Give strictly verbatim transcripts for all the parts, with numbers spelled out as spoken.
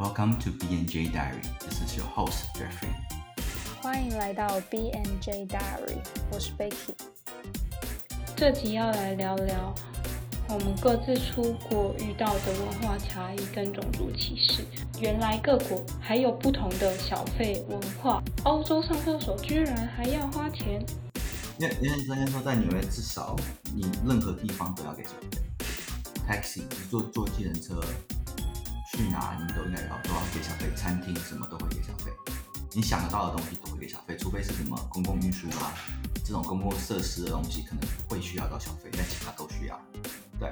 Welcome to B and J Diary. This is your host, Jeffrey. 欢迎来到 B and J Diary， 我是 Becky。这集要来聊聊我们各自出国遇到的文化差异跟种族歧视。原来各国还有不同的小费文化，欧洲上厕所居然还要花钱。因为因为之前说在纽约，至少你任何地方都要给小费。Taxi 坐坐计程车去哪你都应该都要给小费，餐厅什么都会给小费，你想得到的东西都会给小费，除非是什么公共运输啊这种公共设施的东西可能会需要到小费，但其他都需要。对，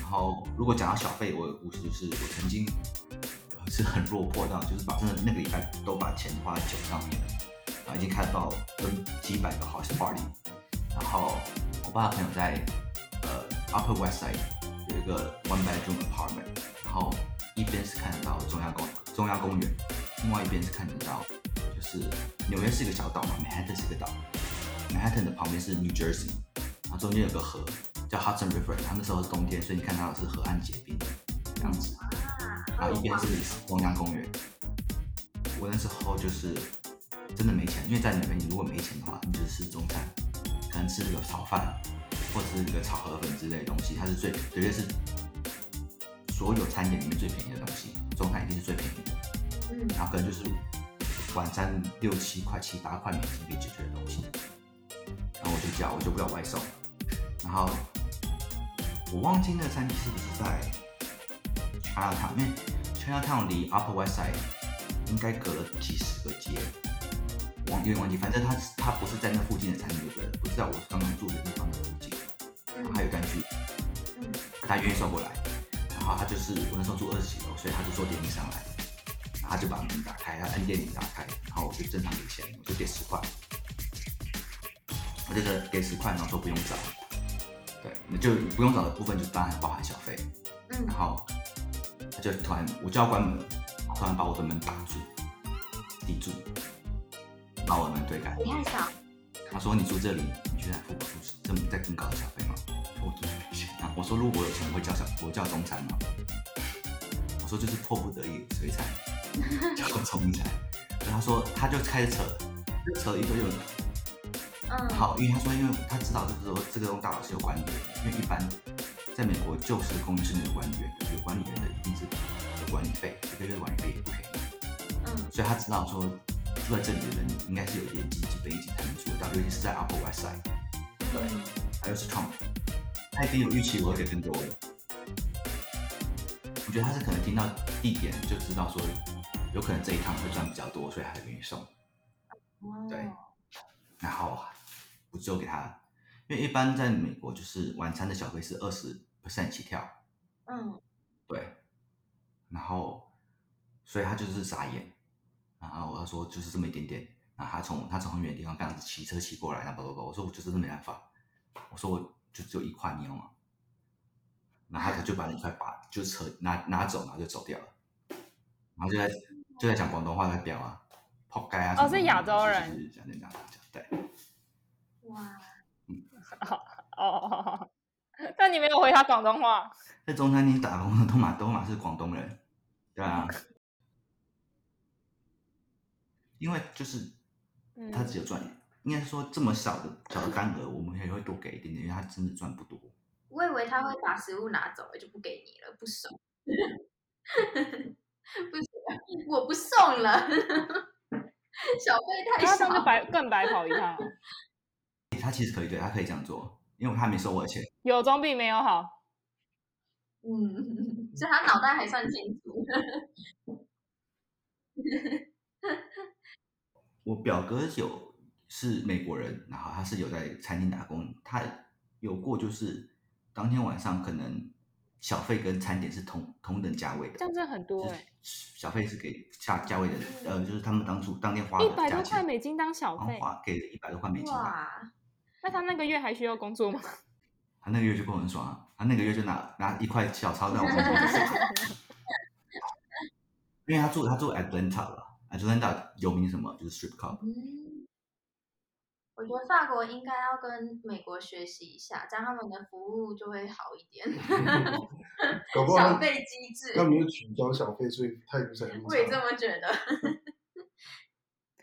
然后如果讲到小费，我故事就是我曾经是很落魄到，就是把真的那个礼拜都把钱花在酒上面，然后已经开到跟几百个 house party， 然后我爸的朋友在呃 Upper West Side。有一个 one bedroom apartment， 然后一边是看得到中央公中央公园，另外一边是看得到，就是纽约是一个小岛嘛 ，Manhattan 是一个岛 ，Manhattan 的旁边是 New Jersey， 然后中间有个河叫 Hudson River， 然后那时候是冬天，所以你看到的是河岸结冰的样子，然后一边是中央公园。我那时候就是真的没钱，因为在纽约你如果没钱的话，你就是吃中餐，可能吃这个炒饭。或者是一个炒河粉之类的东西，它是最绝对是所有餐点里面最便宜的东西，中餐一定是最便宜的。嗯，然后可能就是晚餐六七块、七八块美金可以解决的东西。然后我就叫，我就不要外送。然后我忘记那个餐厅是不是在 China Town， 因为 China Town 离 Upper West Side 应该隔了几十个街。忘有点忘记，反正它它不是在那附近的餐厅，对不对？不是在我刚刚住的地方的附近。还有一段距离，他愿意送过来，然后他就是我那时候住二十几楼，所以他就坐电梯上来，然后他就把门打开，他按电铃打开，然后我就正常给钱，我就给十块，我就给十块，然后说不用找，对，那就不用找的部分就当然包含小费，然后他就突然我就要关门，突然把我的门打住，抵住，把我的门推开，你看啥？他说你住这里，你居然付不出这么再更高的小费吗？我说没钱啊！我说如果我有钱，我会叫小，我叫中餐吗？我说就是迫不得已，所以才叫中餐。他说他就开始扯，扯一堆又嗯，好，因为他说因为他知道就是说这个东大佬是有管理员的，因为一般在美国就是公寓是没有管理员的，有管理员的一定是有管理费，一个月的管理费也不便宜。嗯，所以他知道说。住在这里的人应该是有一点基本一级才能住得到，尤其是在 Upper West Side， 对，还有是 Trump， 他一定有预期我会给更多的。我觉得他是可能听到地点就知道说，有可能这一趟会赚比较多，所以他愿意送。对，然后我就给他，因为一般在美国就是晚餐的小费是 百分之二十 起跳，嗯，对，然后所以他就是傻眼。然后他说就是这么一点点，然后他从他从很远的地方这样子骑车骑过来，然后叭叭叭，我说我就真的没办法，我说我就只有一块，你要吗？然后他就把那块把就扯拿拿走，然后就走掉了，然后就在就在讲广东话在飙啊，仆街啊！哦，是亚洲人，讲讲讲讲对。哇，嗯，好哦，但你没有回他广东话。在中餐厅打工的都满都满是广东人，对啊。因为就是他只有赚、嗯，应该说这么小的小的单额，我们也会多给一点点，因为他真的赚不多。我以为他会把食物拿走，就不给你了，不收，不行，我不送了，小费太少，他这样就白更白跑一趟。他其实可以对，他可以这样做，因为他没收我的钱，有总比没有好。嗯，所以他脑袋还算清楚。我表哥有是美国人，然后他是有在餐厅打工，他有过就是当天晚上可能小费跟餐点是同同等价位的，这样子很多哎、欸。小费是给下价位的人、嗯，呃，就是他们当初当天花一百多块美金当小费，花给一百多块美金。哇，那他那个月还需要工作吗？他那个月就过很爽啊，他那个月就拿拿一块小钞让我工作，因为他住他住 Atlanta 了。Atlanta 有名什么就是 strip club，、嗯、我觉得法国应该要跟美国学习一下，这样他们的服务就会好一点。小费机制，他们就取消小费，所以态度才我也这么觉得。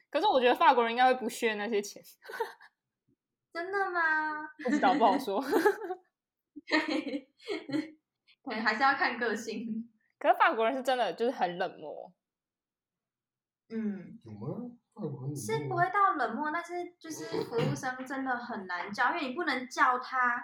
可是我觉得法国人应该会不屑那些钱。真的吗？不知道，不好说。对，可能还是要看个性。可是法国人是真的就是很冷漠。嗯，有吗？是不会到冷漠，但是就是服务生真的很难叫，因为你不能叫他，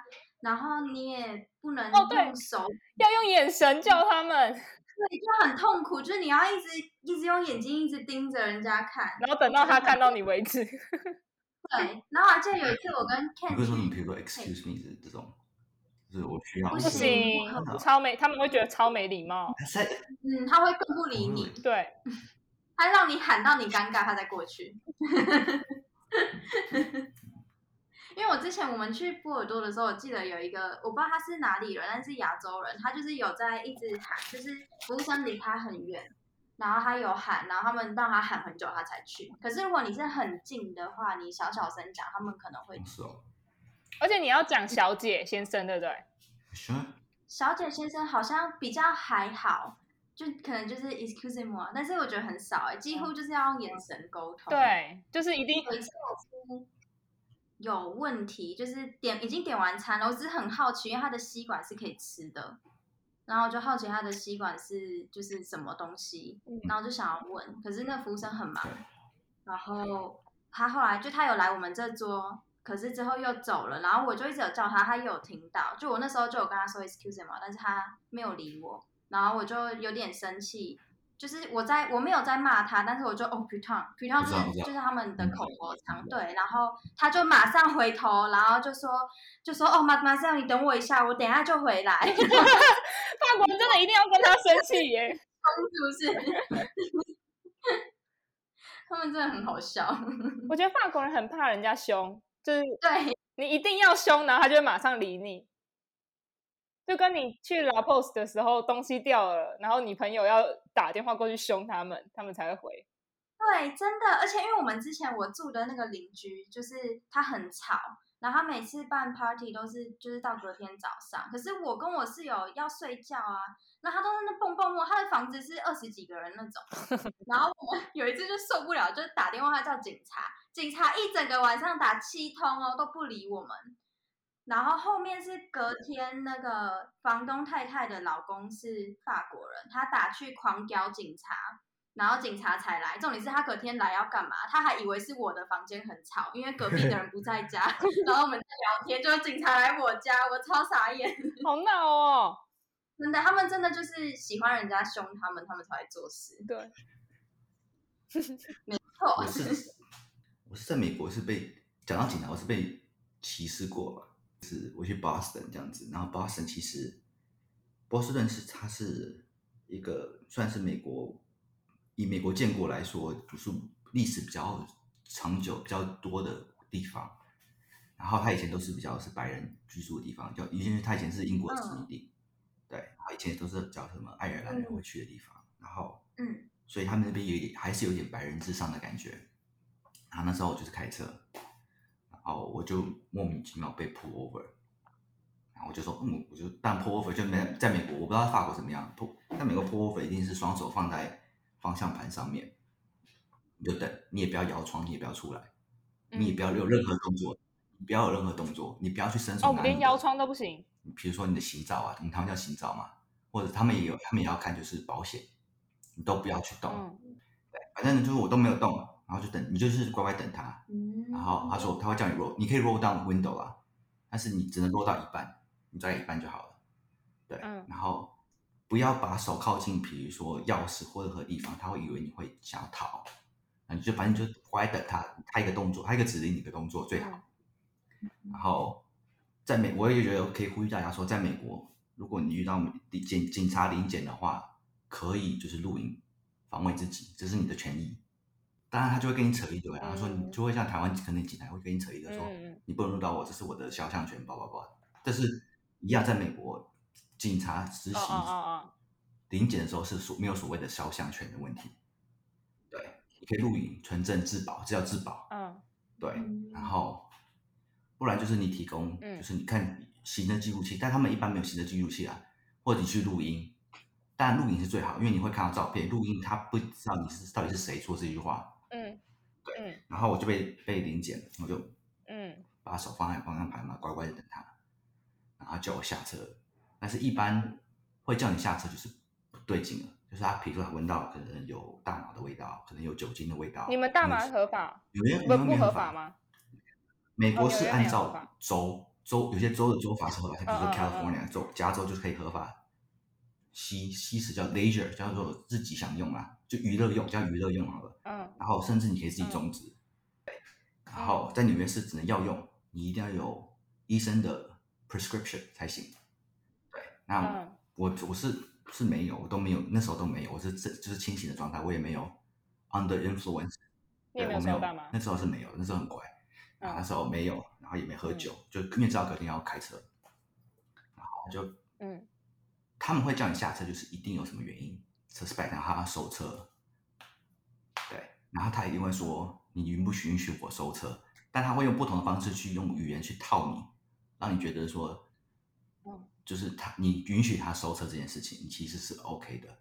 然后你也不能用手，哦、要用眼神叫他们，对，就很痛苦，就是你要一直一直用眼睛一直盯着人家看，然后等到他看到你为止。对，然后而且有一次我跟 Ken 为什么你比如说 excuse me 是这种，就是我需要不行，超没，他们会觉得超没礼貌，嗯，他会更不理你，对。他让你喊到你尴尬，他再过去。因为我之前我们去波尔多的时候，我记得有一个我不知道他是哪里人，但是亚洲人，他就是有在一直喊，就是服务生离他很远，然后他有喊，然后他们让他喊很久他才去。可是如果你是很近的话，你小小声讲，他们可能会。而且你要讲小姐先生，对不对？小姐先生好像比较还好。就可能就是 excuse me， 但是我觉得很少哎、欸，几乎就是要用眼神沟通。对，就是一定。有一次我是有问题，就是点已经点完餐了，我只是很好奇，因为它的吸管是可以吃的，然后我就好奇它的吸管是就是什么东西，然后就想要问，可是那服务生很忙，然后他后来就他有来我们这桌。可是之后又走了，然后我就一直有叫他，他有听到，就我那时候就有跟他说 excuse me， 但是他没有理我。然后我就有点生气，就是我在我没有在骂他，但是我就哦 putain putain 就是就是他们的口头禅、嗯、对，然后他就马上回头，然后就说就说哦马马上你等我一下，我等一下就回来。法国人真的一定要跟他生气耶，是不是？他们真的很好笑。我觉得法国人很怕人家凶，就是对你一定要凶，然后他就会马上理你。就跟你去 La Post 的时候东西掉了，然后你朋友要打电话过去凶他们，他们才会回。对，真的。而且因为我们之前我住的那个邻居就是他很吵，然后他每次办 party 都是就是到隔天早上，可是我跟我室友要睡觉啊，那他都在那蹦蹦蹦，他的房子是二十几个人那种。然后我们有一次就受不了，就是打电话叫警察，警察一整个晚上打七通哦都不理我们。然后后面是隔天那个房东太太的老公是法国人，他打去狂屌警察，然后警察才来。重点是他隔天来要干嘛，他还以为是我的房间很吵，因为隔壁的人不在家。然后我们在聊天，就警察来我家，我超傻眼。好闹哦，真的，他们真的就是喜欢人家凶他们，他们才会做事。对，没错。我是我是在美国是被讲到警察，我是被歧视过嘛。是我去 Boston 这样子，然后 Boston 其实波士顿是它是一个算是美国以美国建国来说，就是历史比较长久、比较多的地方。然后它以前都是比较是白人居住的地方，就以前它以前是英国殖民地，对，它以前都是叫什么爱尔兰人会去的地方。然后，嗯，所以他们那边有点还是有点白人至上的感觉。然后那时候我就是开车。哦，我就莫名其妙被 pull over， 然后我就说，嗯，我就但 pull over 就没在美国，我不知道法国怎么样 pull， 但美国 pull over 一定是双手放在方向盘上面，你就等，你也不要摇窗，你也不要出来，你也不要有任何动作，你不要有任何动作，你不要去伸手拿。哦，连摇窗都不行。比如说你的行照啊，你他们叫行照嘛，或者他们也有，他们也要看就是保险，你都不要去动。嗯、对，反正就是我都没有动。然后就等，你就是乖乖等他。嗯、然后他说他会叫你 roll， 你可以 roll down window 啦，但是你只能 roll 到一半，你抓一半就好了。对，嗯、然后不要把手靠近，比如说钥匙或任何地方，他会以为你会想要逃。那你就反正就乖乖等他，他一个动作，他一个指令，你一个动作最好。嗯、然后在美国，我也觉得可以呼吁大家说，在美国，如果你遇到警警察临检的话，可以就是录影防卫自己，这是你的权益。当然他就会跟你扯一堆，然后说你就会像台湾可能警察会跟你扯一堆，说、嗯、你不能入到我，这是我的肖像权，叭叭叭。但是一样在美国，警察执行临检的时候是所没有所谓的肖像权的问题。对，你可以录影存证自保，这叫自保。嗯，对，嗯、然后不然就是你提供，嗯、就是你看行车记录器，但他们一般没有行车记录器啊，或者你去录音，但录音是最好，因为你会看到照片，录音他不知道你是到底是谁说这句话，嗯，对，嗯、然后我就被被临检了，我就嗯把手放在方向盘嘛，乖乖的等他，然后叫我下车，但是一般会叫你下车就是不对劲了。就是他，比如说他闻到可能有大麻的味道，可能有酒精的味道。你们大麻合法？有些你们不合法吗？美国是按照州州，有些州的州法是合法，像比如说 California 州、加州就是可以合法吸吸食，叫 leisure， 叫做自己享用啦，就娱乐用，叫娱乐用好了。嗯。然后甚至你可以自己种植。嗯、然后在纽约是只能药用，你一定要有医生的 prescription 才行。对，那我、嗯、我是。是没有，我都没有，那时候都没有，我是就是清醒的状态，我也没有 under influence， 你也没有抽大麻，那时候是没有，那时候很乖，然后那时候没有，然后也没喝酒，嗯、就因为知道隔天要开车，然后就嗯，他们会叫你下车，就是一定有什么原因 suspect， 然后他收车，对，然后他一定会说你允不允许我收车，但他会用不同的方式去用语言去套你，让你觉得说。就是他，你允许他收车这件事情，你其实是 OK 的，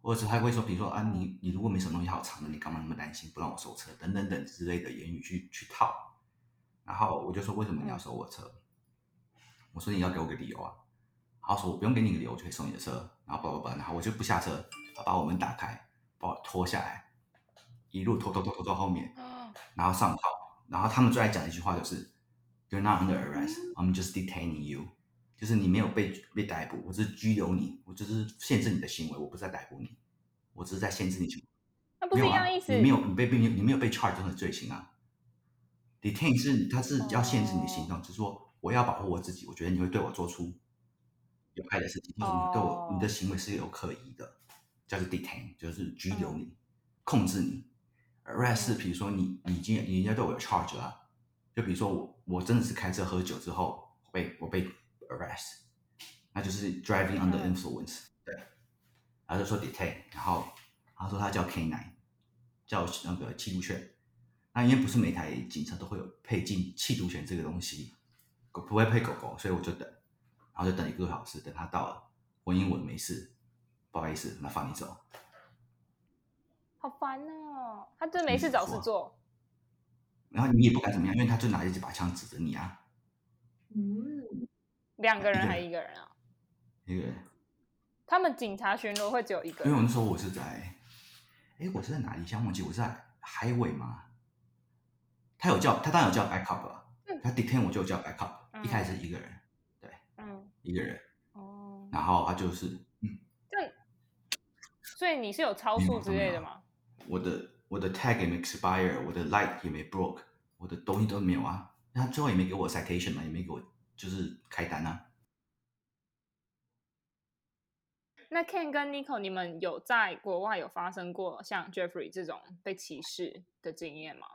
或者是他会说，比如说啊，你你如果没什么东西好藏的，你干嘛那么担心不让我收车，等等等之类的言语去去套。然后我就说，为什么你要收我车？我说你要给我个理由啊。然后说我不用给你个理由，我就可以收你的车。然后叭叭叭，然后我就不下车，把我门打开，把我拖下来，一路拖拖拖拖到后面，然后上铐。然后他们最爱讲一句话就是， You're not under arrest, I'm just detaining you。就是你没有 被, 被逮捕，我只是拘留你，我只是限制你的行为，我不是在逮捕你，我只是在限制你行为。那不是一样意思？你没有，你被你没有被 charge 的罪行啊。Detain 是它是要限制你的行动， oh. 就是说我要保护我自己，我觉得你会对我做出有害的事情，就是你对我、oh. 你的行为是有可疑的，叫做 detain， 就是拘留你、oh. 控制你。Arrest 是比如说你你已经你应该对我有 charge 了、啊，就比如说我我真的是开车喝酒之后，我被我被arrest， 那就是 driving under influence， 对，然后就说 detain， 然后他说他叫 K 九， 叫那个缉毒犬，那因为不是每台警车都会有配进缉毒犬这个东西，不会配狗狗，所以我就等，然后就等一个小时，等他到了，闻一闻没事，不好意思，那放你走，好烦哦，他真没事找事做，然后你也不敢怎么样，因为他就拿一把枪指着你啊，嗯。两个人还一个人啊？一个人。他们警察巡逻会只有一个人。因为我那时候我是在，哎，我是在哪里？想忘记，我是在 Highway 吗？他有叫，他当然有叫 backup 了、嗯。他 detain 我就有叫 backup、嗯。一开始一个人，对，嗯，一个人。哦。然后他就是，嗯。所以你是有超速之类的吗？我的我的 tag 也没 expire， 我的 light 也没 broke， 我的东西都没有啊。那他最后也没给我 citation 嘛，也没给我。就是开单啊。那 Ken 跟 Nico， 你们有在国外有发生过像 Jeffrey 这种被歧视的经验吗？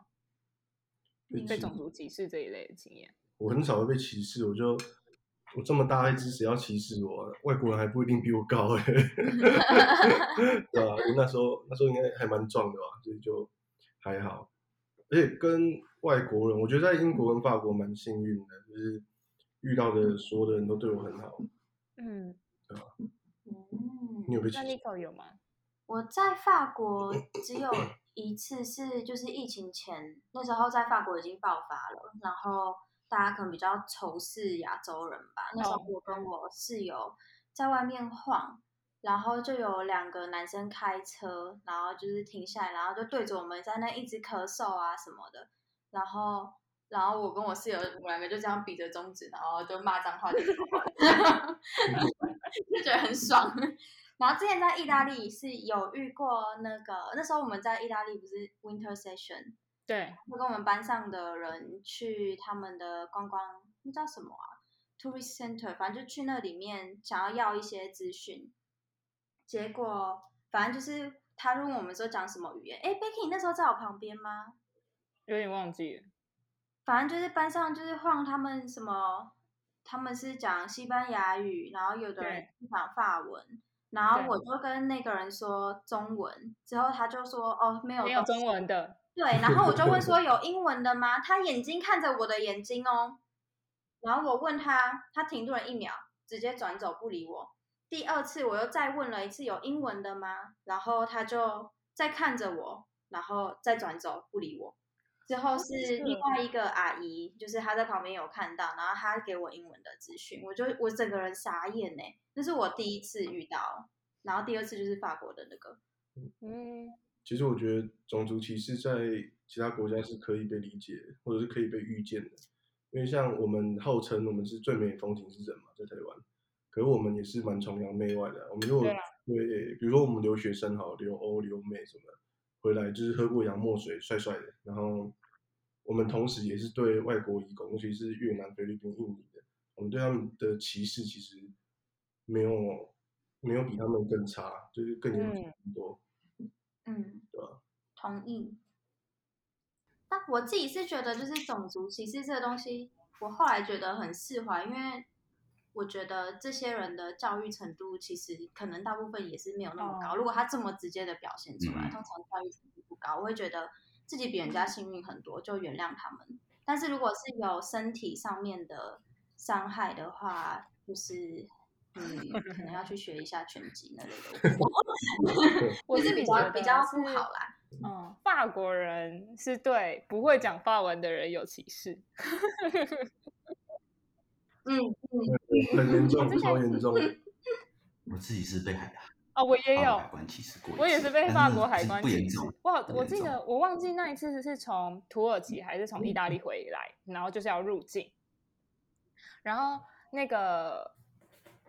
被种族歧视这一类的经验？我很少会被歧视，我就我这么大一只，谁要歧视我？外国人还不一定比我高哎、欸。对啊，那时候那时候应该还蛮壮的吧，所以就还好。而且跟外国人，我觉得在英国跟法国蛮幸运的，就是。遇到的所有的人都对我很好，嗯，对吧？嗯，你有被歧视？那Nico有吗？我在法国只有一次是，就是疫情前，那时候在法国已经爆发了，然后大家可能比较仇视亚洲人吧。那时候我跟我室友在外面晃，然后就有两个男生开车，然后就是停下来，然后就对着我们在那一直咳嗽啊什么的，然后。然后我跟我室友，我两个就这样比着中指，然后就骂脏话，就觉得很爽。然后之前在意大利是有遇过那个，那时候我们在意大利不是 winter session， 对，就跟我们班上的人去他们的观光，那叫什么啊 ，tourist center， 反正就去那里面想要要一些资讯，结果反正就是他问我们说讲什么语言，哎 ，Becky 你那时候在我旁边吗？有点忘记了。反正就是班上就是晃他们什么，他们是讲西班牙语，然后有的人是讲法文，然后我就跟那个人说中文，之后他就说哦没有没有中文的，对，然后我就问说有英文的吗？他眼睛看着我的眼睛哦，然后我问他，他停顿了一秒，直接转走不理我。第二次我又再问了一次有英文的吗？然后他就再看着我，然后再转走不理我。之后是另外一个阿姨，就是她在旁边有看到，然后她给我英文的资讯，我就我整个人傻眼耶，那是我第一次遇到，然后第二次就是法国的那个。嗯，其实我觉得种族歧视在其他国家是可以被理解，或者是可以被预见的，因为像我们号称我们是最美的风景是人嘛，在台湾，可是我们也是蛮崇洋媚外的。我们如果对、啊、比如说我们留学生好，留欧留美什么的。回来就是喝过洋墨水，帅帅的。然后我们同时也是对外国移工，尤其是越南、菲律宾、印尼的，我们对他们的歧视其实没有没有比他们更差，就是更严重很多。嗯，对吧？同意。但我自己是觉得，就是种族歧视这个东西，我后来觉得很释怀，因为我觉得这些人的教育程度其实可能大部分也是没有那么高，如果他这么直接的表现出来，通常教育程度不高，我会觉得自己比人家幸运很多，就原谅他们。但是如果是有身体上面的伤害的话，就是嗯，可能要去学一下拳击那类的。我是比较比较不好啦。嗯，法国人是对不会讲法文的人有歧视。嗯，很严重，超严重。我自己是被海啊、哦，我也有海关歧视过，我也是被法国海关歧视。哇，我记得我忘记那一次是从土耳其还是从意大利回来，然后就是要入境，然后那个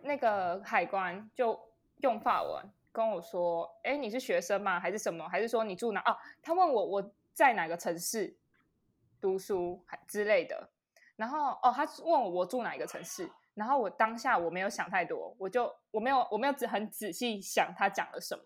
那个海关就用法文跟我说：“哎，你是学生吗？还是什么？还是说你住哪？”哦，他问我我在哪个城市读书之类的。然后哦，他问我我住哪一个城市，然后我当下我没有想太多，我就我没有我没有很仔细想他讲了什么，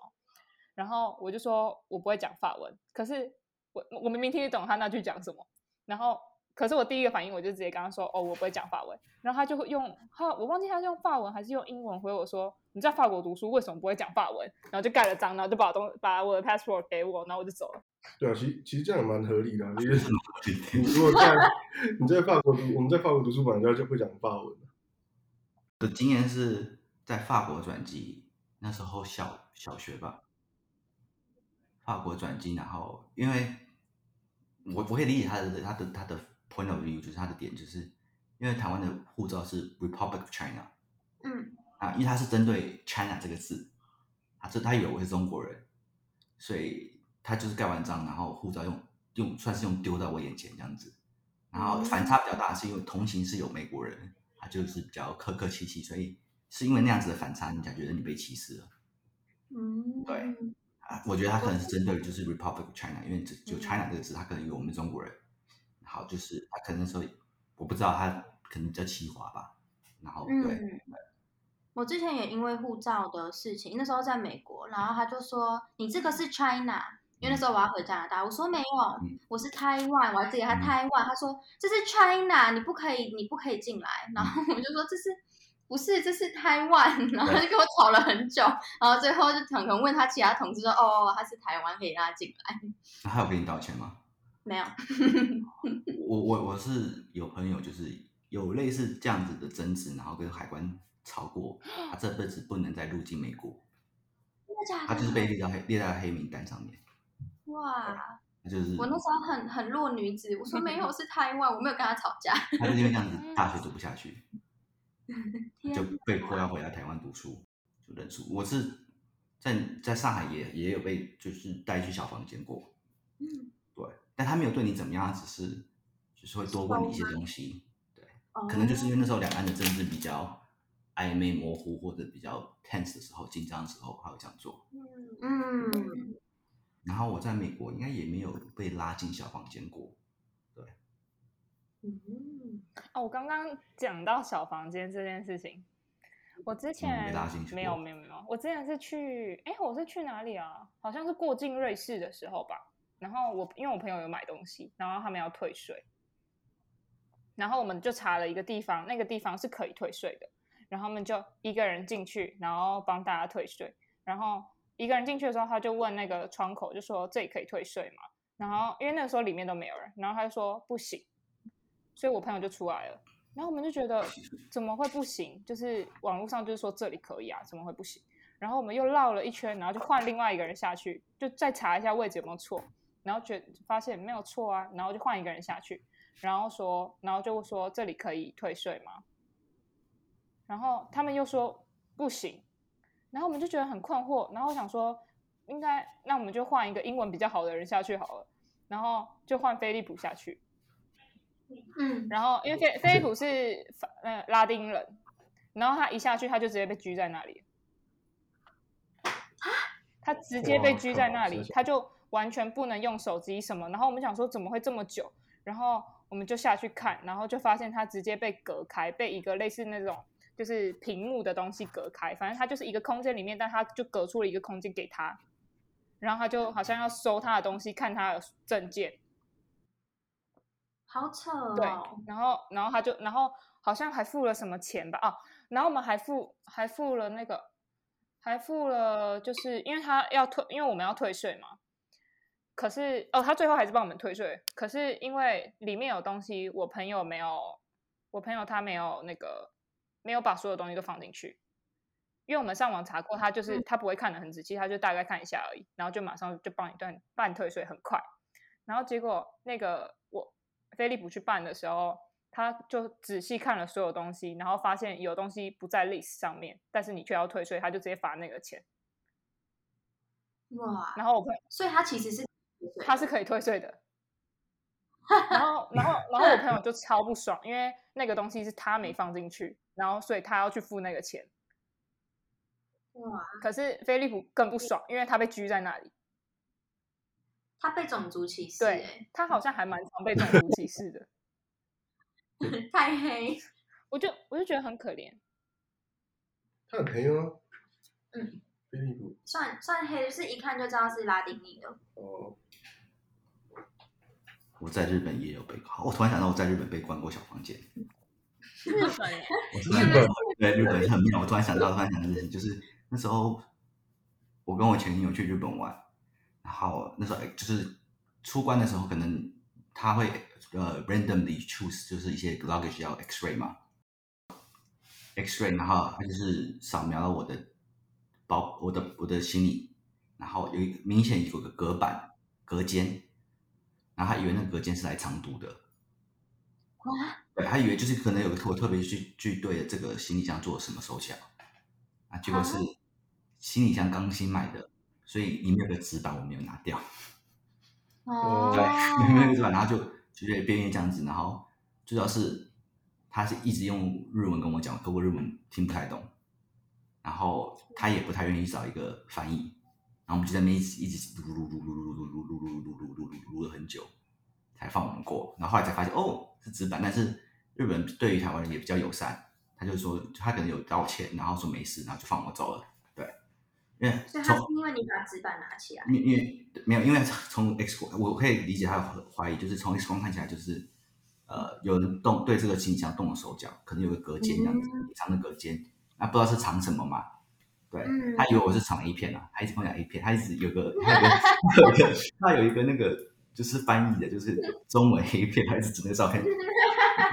然后我就说我不会讲法文，可是我我明明听得懂他那句讲什么，然后可是我第一个反应我就直接跟他说哦我不会讲法文，然后他就用他我忘记他是用法文还是用英文回我说你在法国读书为什么不会讲法文，然后就盖了章，然后就把 我, 把我的 passport 给我，然后我就走了。对啊，其实其实这样也蛮合理的、啊。你如果在你在法国读，我们在法国读书本来就会讲法文。我的经验是在法国转机，那时候小小学吧，法国转机，然后因为我我可以理解他的他的他的 point of view， 就是他的点，就是因为台湾的护照是 Republic of China， 嗯，啊，因为他是针对 China 这个字，他他以为我是中国人，所以。他就是盖完章，然后护照用用算是用丢到我眼前这样子，然后反差比较大，是因为同行是有美国人，他就是比较客客气气，所以是因为那样子的反差，你才觉得你被歧视了。嗯，对啊，我觉得他可能是针对就是 Republic of China， 因为就 China 这个字，他可能以为我们中国人。好，就是他可能说我不知道他可能比较奇华吧，然后对、嗯。我之前也因为护照的事情，那时候在美国，然后他就说你这个是 China。因为那时候我要回加拿大，我说没有，我是台湾，我要自己他台湾，他说这是 China， 你不可以，你不可以进来。然后我就说这是不是这是台湾？然后他就跟我吵了很久，然后最后就可能问他其他同事说，哦，他是台湾，可以让他进来。那他有跟你道歉吗？没有。我我我是有朋友就是有类似这样子的争执，然后跟海关吵过，他这辈子不能再入境美国。他就是被列到黑列到黑名单上面。哇、就是！我那时候很很弱女子，我说没有，是台湾，我没有跟他吵架。他就因为这样子，大学读不下去，就被迫要回来台湾读书，就认输。我是在在上海也也有被就是带去小房间过，嗯，对，但他没有对你怎么样，只是就是会多问你一些东西，对，哦、可能就是因为那时候两岸的政治比较暧昧模糊，或者比较 tense 的时候，紧张的时候，他会这样做，嗯。嗯然后我在美国应该也没有被拉进小房间过，对。嗯，哦，我刚刚讲到小房间这件事情，我之前、嗯、没有没有没有，我之前是去，哎，我是去哪里啊？好像是过境瑞士的时候吧。然后我因为我朋友有买东西，然后他们要退税，然后我们就查了一个地方，那个地方是可以退税的，然后他们就一个人进去，然后帮大家退税，然后。一个人进去的时候，他就问那个窗口，就说这里可以退税吗？然后因为那个时候里面都没有人，然后他就说不行，所以我朋友就出来了，然后我们就觉得怎么会不行，就是网络上就是说这里可以啊，怎么会不行，然后我们又绕了一圈，然后就换另外一个人下去，就再查一下位置有没有错，然后觉发现没有错啊，然后就换一个人下去，然后说然后就说这里可以退税吗，然后他们又说不行，然后我们就觉得很困惑，然后我想说应该那我们就换一个英文比较好的人下去好了，然后就换菲利普下去，嗯，然后因为 菲, 菲利普是、呃、拉丁人，然后他一下去他就直接被拘在那里，他直接被拘在那里，他就完全不能用手机什么，然后我们想说怎么会这么久，然后我们就下去看，然后就发现他直接被隔开，被一个类似那种就是屏幕的东西隔开，反正他就是一个空间里面，但他就隔出了一个空间给他，然后他就好像要收他的东西，看他的证件，好扯哦。对，然后然后他就然后好像还付了什么钱吧，啊，然后我们还付还付了那个还付了，就是因为他要退，因为我们要退税嘛。可是哦，他最后还是帮我们退税。可是因为里面有东西，我朋友没有，我朋友他没有那个，没有把所有东西都放进去。因为我们上网查过，他就是他不会看得很仔细，他就大概看一下而已，然后就马上就帮你办办退税，很快。然后结果那个我菲利普去办的时候，他就仔细看了所有东西，然后发现有东西不在 list 上面，但是你却要退税，他就直接罚那个钱。哇！然后我朋友，所以他其实是他是可以退税的。然后，然后，然后我朋友就超不爽，因为那个东西是他没放进去，然后所以他要去付那个钱。哇！可是菲利普更不爽，因为他被拘在那里。他被种族歧视、欸，对，他好像还蛮常被种族歧视的。太黑，我就我就觉得很可怜。他很黑吗？嗯，菲利普算算黑，就是一看就知道是拉丁裔的。哦。我在日本也有被关，我突然想到我在日本被关过小房间。日本耶？我是日本，对，日本很妙。我突然想到，突然想到事情，就是那时候我跟我前女友去日本玩，然后那时候就是出关的时候，可能他会。呃、uh, ，randomly choose 就是一些 luggage 要 X-ray 嘛 ，X-ray， 然后他就是扫描了我的包，我的我的行李，然后有明显有个隔板隔间，然后他以为那个隔间是来藏毒的，对，他以为就是可能有个我特别去去对这个行李箱做什么手脚，啊，结果是行李箱刚新买的，所以里面有个纸板我没有拿掉，哦，对，没有纸板，然后就。就是边缘这样子，然后主要是他是一直用日文跟我讲，可我日文听不太懂，然后他也不太愿意找一个翻译，然后我们就在那边一直一直噜噜噜噜噜噜噜噜噜噜噜了很久，才放我们过。然后后来才发现哦是纸板，但是日本对于台湾人也比较友善，他就说他可能有道歉，然后说没事，然后就放我走了。对，因为所以他是因为你把纸板拿起来，因为。没有，因为从 X 光，我可以理解他的怀疑，就是从 X 光看起来，就是呃，有人动对这个行李箱动了手脚，可能有个隔间这样子，藏的隔间，那、啊、不知道是藏什么嘛？对，他以为我是藏 A 片啊，他一直跟我讲 A 片，他一直有个，他有一 个, 他有一个那个就是翻译的，就是中文 A 片，他一直指那照片，我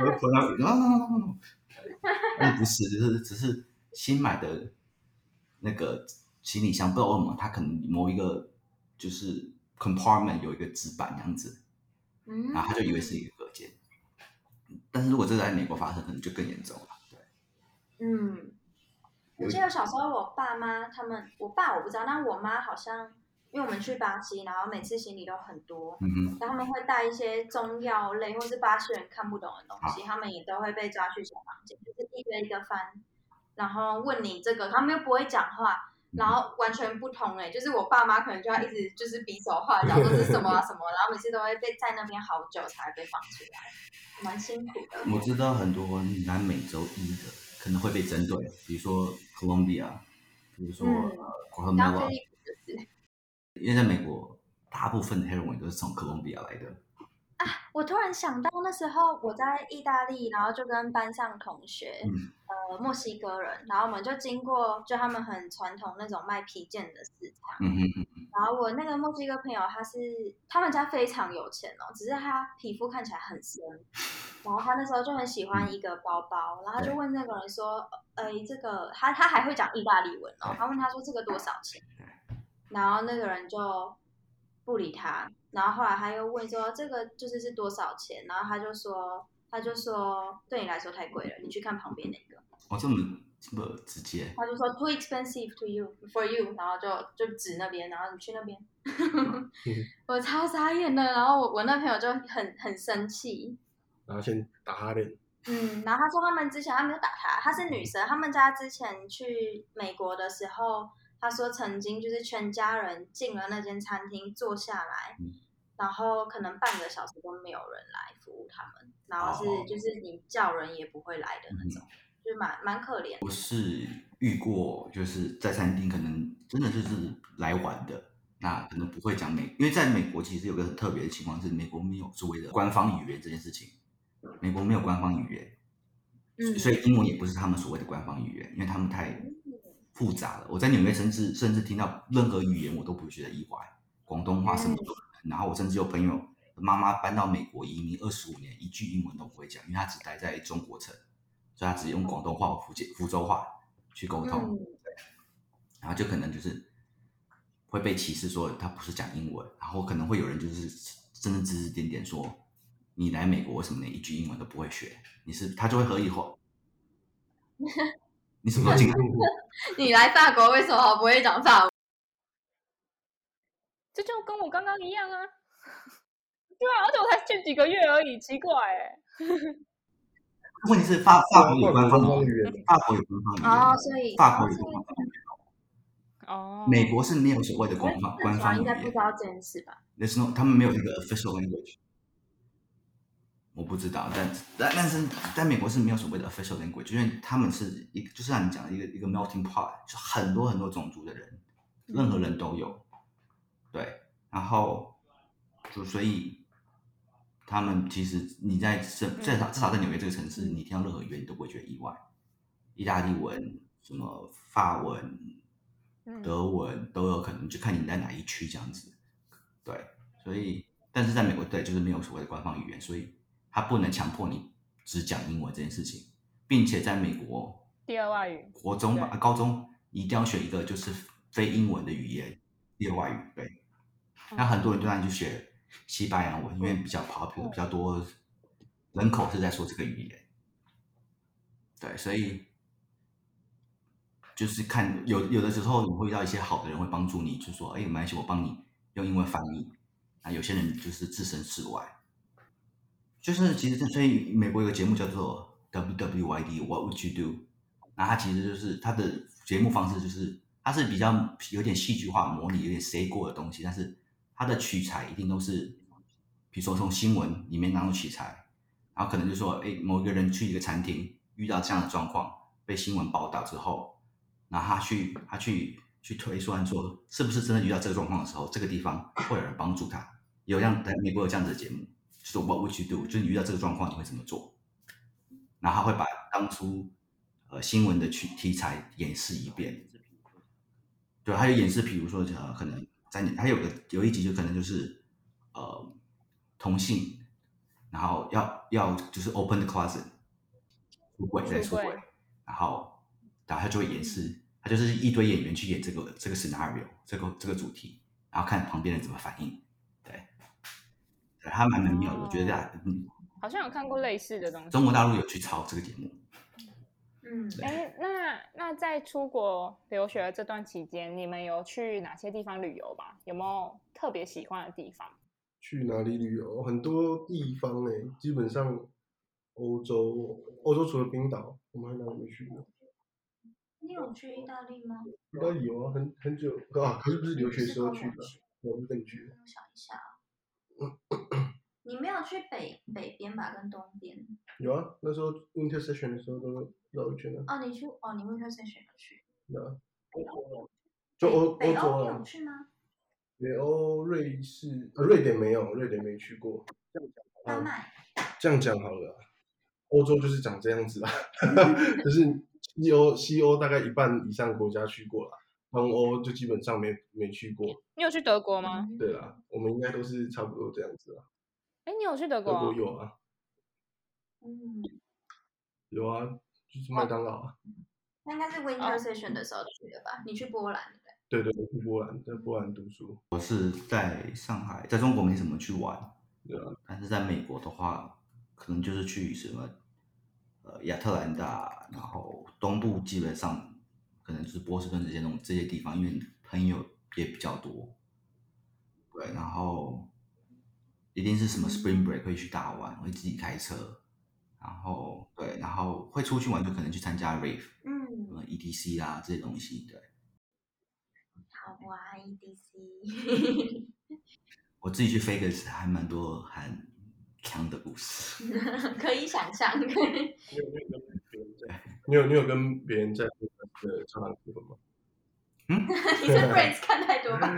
就说他，啊，但不是，就是只是新买的那个行李箱，不知道为什么，他可能某一个。就是 compartment 有一个纸板这样子，然后他就以为是一个隔间，但是如果这在美国发生，可能就更严重了。对，嗯，我记得小时候我爸妈他们，我爸我不知道，但我妈好像，因为我们去巴西，然后每次行李都很多，嗯、然后他们会带一些中药类或是巴西人看不懂的东西，他们也都会被抓去小房间，就是一个一个翻，然后问你这个，他们又不会讲话。然后完全不同哎、欸，就是我爸妈可能就要一直就是比手画脚，说是什么、啊、什么，然后每次都会被在那边好久才被放出来，蛮辛苦的。我知道很多南美洲裔的可能会被针对，比如说 Colombia， 比如说 Guatemala，、嗯、因为在美国大部分的黑人文都是从 Colombia 来的。啊，我突然想到那时候我在意大利，然后就跟班上同学、嗯、呃墨西哥人，然后我们就经过就他们很传统那种卖皮件的市场、嗯、哼哼，然后我那个墨西哥朋友他是他们家非常有钱哦，只是他皮肤看起来很深，然后他那时候就很喜欢一个包包，然后就问那个人说哎，这个 他, 他还会讲意大利文哦，他问他说这个多少钱，然后那个人就不理他，然后后来他又问说这个就是是多少钱，然后他就说他就说对你来说太贵了，你去看旁边那个。哦，这么这么直接。他就说 too expensive to you for you， 然后就就指那边，然后你去那边。我超傻眼的，然后我我那朋友就很很生气，然后先打他脸。嗯，然后他说他们之前他没有打他，他是女生，他们家之前去美国的时候。他说曾经就是全家人进了那间餐厅坐下来、嗯、然后可能半个小时都没有人来服务他们，然后是就是你叫人也不会来的那种、嗯、就 蛮, 蛮可怜的。我是遇过就是在餐厅可能真的就是来玩的，那可能不会讲美，因为在美国其实有个很特别的情况是美国没有所谓的官方语言这件事情，美国没有官方语言、嗯、所以英文也不是他们所谓的官方语言，因为他们太复杂了。我在纽约甚至甚至听到任何语言我都不觉得意外，广东话什么都可能。然后我甚至有朋友妈妈搬到美国移民二十五年，一句英文都不会讲，因为她只待在中国城，所以她只用广东话和福州话去沟通、嗯、然后就可能就是会被歧视说她不是讲英文，然后可能会有人就是真的指指点点说你来美国为什么连一句英文都不会学，你是她就会合理化。你什么时候进来？你来法国为什么不会讲法文？这就跟我刚刚一样啊！对啊，而且我才去几个月而已，奇怪哎、欸。问题是法法国有官方语言，法国有官方语言，所以法国有官方语言。哦，美国是没有所谓的官方官方语言，应该不知道这件事吧 ？There's no， 他们没有那个 official language。我不知道，但但但是在美国是没有所谓的 official language， 因为他们是一就是像你讲的一个一个 melting pot， 就很多很多种族的人，任何人都有，对，然后就所以他们其实你在至少至少在纽约这个城市，你听到任何语言你都不会觉得意外，意大利文、什么法文、德文都有可能，就看你在哪一区这样子，对，所以但是在美国对就是没有所谓的官方语言，所以。他不能强迫你只讲英文这件事情，并且在美国第二外语国中吧高中你一定要学一个就是非英文的语言第二外语，对、嗯、那很多人都让你去学西班牙文，因为比较 popular、嗯、比较多人口是在说这个语言，对，所以就是看有有的时候你会遇到一些好的人会帮助你，就说哎没关系我帮你用英文翻译，那有些人就是置身事外，就是其实所以美国有个节目叫做 W W Y D What Would You Do， 然后它其实就是它的节目方式就是它是比较有点戏剧化，模拟有点 say 过的东西，但是它的取材一定都是比如说从新闻里面拿到取材，然后可能就说诶某一个人去一个餐厅遇到这样的状况被新闻报道之后，然后他去他去去推算说是不是真的遇到这个状况的时候这个地方会有人帮助他，有这样美国有这样子的节目就是 what would you do， 就是你遇到这个状况你会怎么做，然后他会把当初、呃、新闻的题材演示一遍，对，还有演示比如说、呃、可能在你还有个有一集就可能就是呃同性然后要要就是 open the closet 出轨再出轨，然后然后他就会演示，他就是一堆演员去演这个这个 scenario 这个这个主题，然后看旁边人怎么反应，他蛮能妙的、哦，我觉得啊、嗯，好像有看过类似的东西。中国大陆有去抄这个节目。嗯，哎，那那在出国留学这段期间，你们有去哪些地方旅游吧？有没有特别喜欢的地方？去哪里旅游？很多地方哎、欸，基本上欧洲，欧洲除了冰岛，我们还哪里没去过？你有去意大利吗？意大利有啊，很很久啊，可是不是留学时候去的，我不跟你去。我想一下。你没有去 北, 北边吧跟东边，有啊，那时候 winter session 的时候都绕一圈了、啊、哦你去哦你 winter session 有去，对啊，就欧洲，北欧你有去吗？北欧瑞士、呃、瑞典没有，瑞典没去过，丹麦、嗯、这样讲好了、啊，欧洲就是长这样子啦就是西欧西欧大概一半以上国家去过了，东欧就基本上 没, 没去过。你有去德国吗？对啦，我们应该都是差不多这样子啦。哎，你有去德国、啊、德国有啊，嗯，有啊，就是麦当劳啊。那应该是 winter session 的时候去的吧？你去波兰对不对？对对，我去波兰，在波兰读书。我是在上海，在中国没怎么去玩，对啊。但是在美国的话，可能就是去什么呃亚特兰大，然后东部基本上可能就是波士顿这些东这些地方，因为朋友也比较多。对，然后一定是什么 spring break 会去大玩，会自己开车，然后对，然后会出去玩就可能去参加 rave， 嗯 ，E D C 啊这些东西，对。哇 ，E D C！ 我自己去 Vegas 还蛮多很强的故事，可以想象。你有你有跟别人在的交谈过吗？嗯，你在 Friends 看太多吧？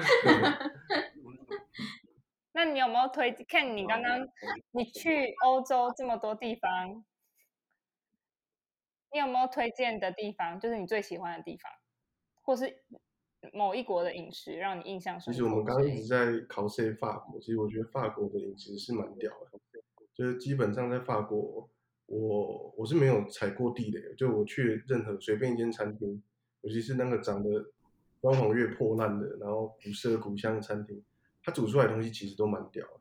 那你有没有推？看你刚刚你去欧洲这么多地方，你有没有推荐的地方？就是你最喜欢的地方，或是？某一国的饮食让你印象深刻？其实我们刚刚一直在考试法国，其实我觉得法国的饮食是蛮屌的，就是基本上在法国，我我是没有踩过地雷，就我去任何随便一间餐厅，尤其是那个长得装潢越破烂的，然后古色古香的餐厅，它煮出来的东西其实都蛮屌的，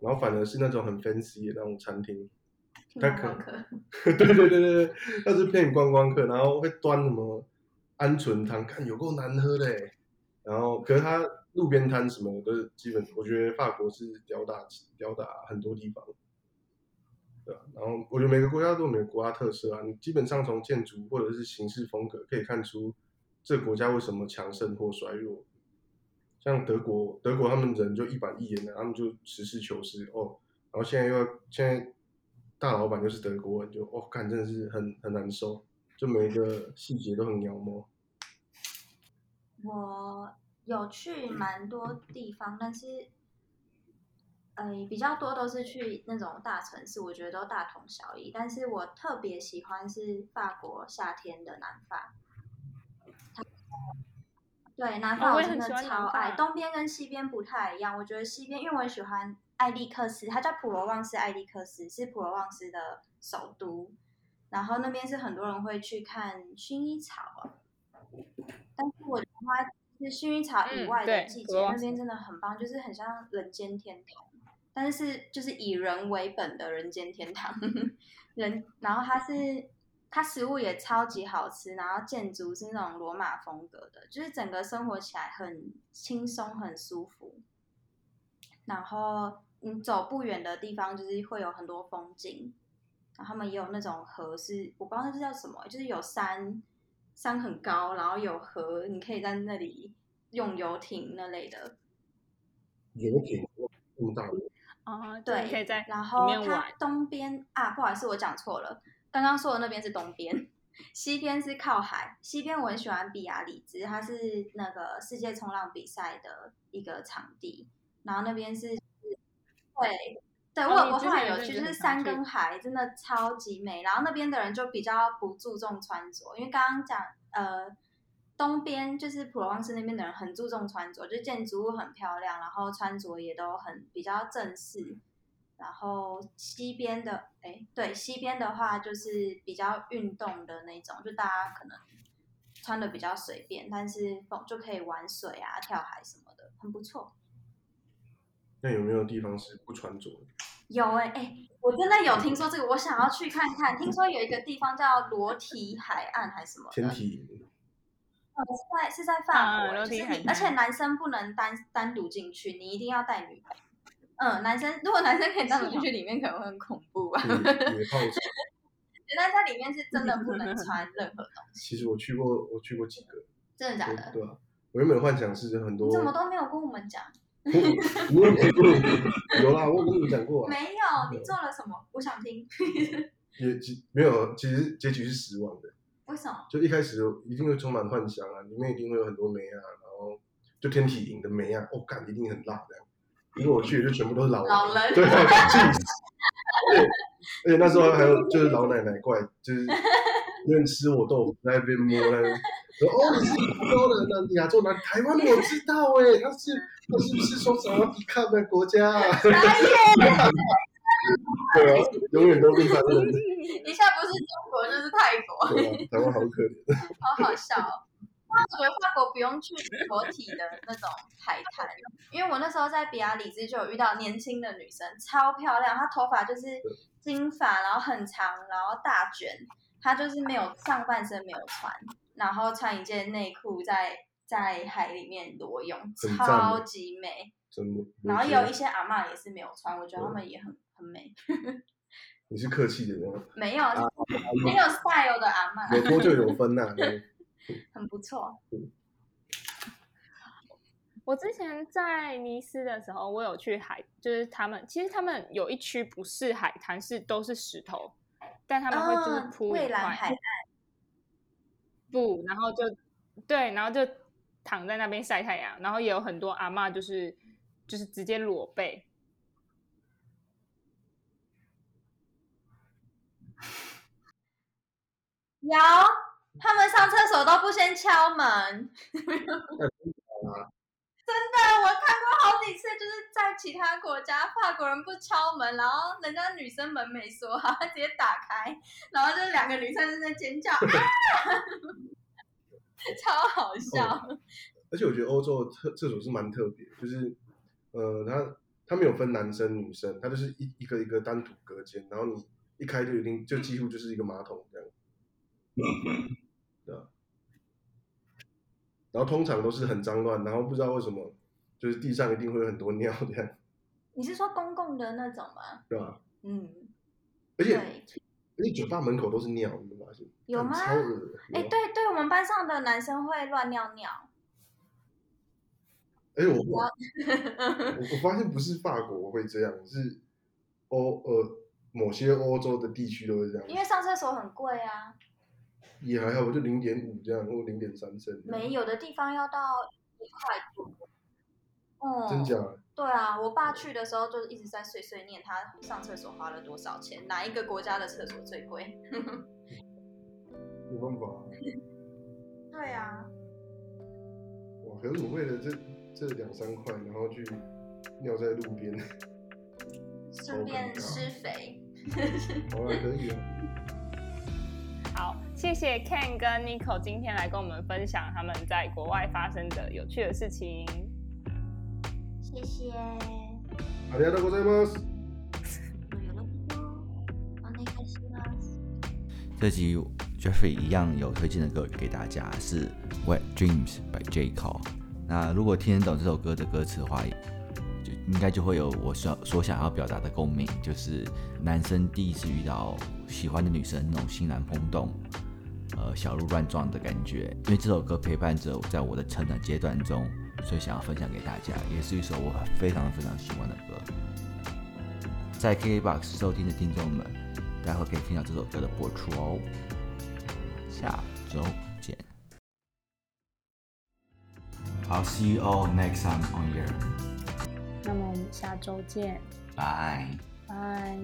然后反而是那种很 fancy 的那种餐厅，它可对对对对，它是骗观光客，然后会端什么。鹌鹑汤看有够难喝的耶，然后可是他路边摊什么的，基本我觉得法国是吊打吊打很多地方，对吧、啊？然后我觉得每个国家都有每个国家特色啊，你基本上从建筑或者是形式风格可以看出这个国家为什么强盛或衰弱。像德国，德国他们人就一板一眼的，他们就实事求是哦。然后现在又现在大老板就是德国人，就哦，看真的是很很难受。就每一个细节都很妖魔。我有去蛮多地方，但是，呃，比较多都是去那种大城市，我觉得都大同小异。但是我特别喜欢是法国夏天的南法，对南法我真的超爱，东边跟西边不太一样。我觉得西边，因为我喜欢艾利克斯，它叫普罗旺斯艾利克斯，是普罗旺斯的首都。然后那边是很多人会去看薰衣草、啊、但是我觉得它是薰衣草以外的季节、嗯、那边真的很棒，就是很像人间天堂，但是就是以人为本的人间天堂人，然后它是它食物也超级好吃，然后建筑是那种罗马风格的，就是整个生活起来很轻松很舒服，然后你走不远的地方就是会有很多风景，他们也有那种河是，我不知道那是叫什么，就是有山，山很高，然后有河，你可以在那里用游艇那类的。游艇，嗯，哦，对，可以在里面玩。然后它东边啊，不好意思，我讲错了，刚刚说的那边是东边，西边是靠海。西边我很喜欢比亚里兹，它是那个世界冲浪比赛的一个场地，然后那边是，对。对，我我后来有去，就是山跟海真的超级美。然后那边的人就比较不注重穿着，因为刚刚讲呃，东边就是普罗旺斯那边的人很注重穿着，就建筑物很漂亮，然后穿着也都很比较正式。然后西边的，哎，对，西边的话就是比较运动的那种，就大家可能穿的比较随便，但是就可以玩水啊、跳海什么的，很不错。那有没有地方是不穿着的？有哎、欸、哎、欸，我真的有听说这个，我想要去看看。听说有一个地方叫裸体海岸还是什么的？天体、嗯、是在是在法国、啊就是你，而且男生不能单单独进去，你一定要带女伴。嗯，男生如果男生可以单独进去，里面可能会很恐怖啊。但在里面是真的不能穿任何东西。其实我去过，我去过几个。真的假的？对啊，我原本幻想是很多。你怎么都没有跟我们讲？我有有啦，我跟你们讲过、啊。没有，你做了什么？我想听。也没有，其实结局是失望的。为什么？就一开始一定会充满幻想啊，里面一定会有很多妹啊，然后就天体营的妹啊，哦，干一定很辣这样。引我去就全部都是老人，老人对，气死。而且那时候还有就是老奶奶怪，就是因为吃我豆腐在那边摸那边说哦你是高人啊，你亚洲哪里？台湾我知道哎、欸，他是他是不是说什么抵抗的国家、啊？对啊，永远都是台湾人，一下不是中国就是泰国，对啊，台湾好可怜，好好笑哦。我以为法国不用去裸体的那种海滩，因为我那时候在比亚里兹就有遇到年轻的女生，超漂亮，她头发就是金发，然后很长，然后大卷，她就是没有上半身没有穿，然后穿一件内裤在在海里面裸泳，超级美，真的。然后有一些阿嬷也是没有穿，我觉得她们也很很美。你是客气的人，没有，没有 style 的阿嬷，有多就有分呐、啊。很不错。我之前在尼斯的时候，我有去海，就是他们其实他们有一区不是海滩，是都是石头，但他们会就是铺一块布，然后就对，然后就躺在那边晒太阳，然后也有很多阿嬷就是就是直接裸背。有。他们上厕所都不先敲门，真的，我看过好几次，就是在其他国家，法国人不敲门，然后人家女生门没锁好，直接打开，然后就两个女生在尖叫，啊、超好笑、哦。而且我觉得欧洲的特厕所是蛮特别，就是呃，他他没有分男生女生，他就是一一个一个单独隔间，然后你一开就一定就几乎就是一个马桶这样。对啊，然后通常都是很脏乱，然后不知道为什么，就是地上一定会有很多尿这样。你是说公共的那种吗？对吧？嗯，而且而且酒吧门口都是尿，你有发现？有吗？哎，欸、对对，我们班上的男生会乱尿尿。哎、欸，我 我, 我发现不是法国会这样，是欧呃某些欧洲的地区都会这样，因为上厕所很贵啊。也还好，我就零点五这样，或零点三升。没有的地方要到一块多。哦、嗯，真假的？对啊，我爸去的时候就一直在碎碎念他上厕所花了多少钱，哪一个国家的厕所最贵？没办法、啊。对啊。哇，可是我为了这这两三块，然后去尿在路边，顺便施肥。好了、啊，可以啊。好，谢谢 Ken 跟 Nico 今天来跟我们分享他们在国外发生的有趣的事情。谢谢。ありがとうございます。这集 Jeffrey 一样有推荐的歌给大家，是 Wet Dreams by J. Cole。那如果听得懂这首歌的歌词的话，就应该就会有我所想要表达的共鸣，就是男生第一次遇到喜欢的女生那种欣然轰动、呃、小鹿乱撞的感觉。因为这首歌陪伴着我在我的成长阶段中，所以想要分享给大家，也是一首我非常非常喜欢的歌。在 K K Box 收听的听众们，待会可以听到这首歌的播出哦。下周见。 I'll see you all next time on here。那么我们下周见，拜拜。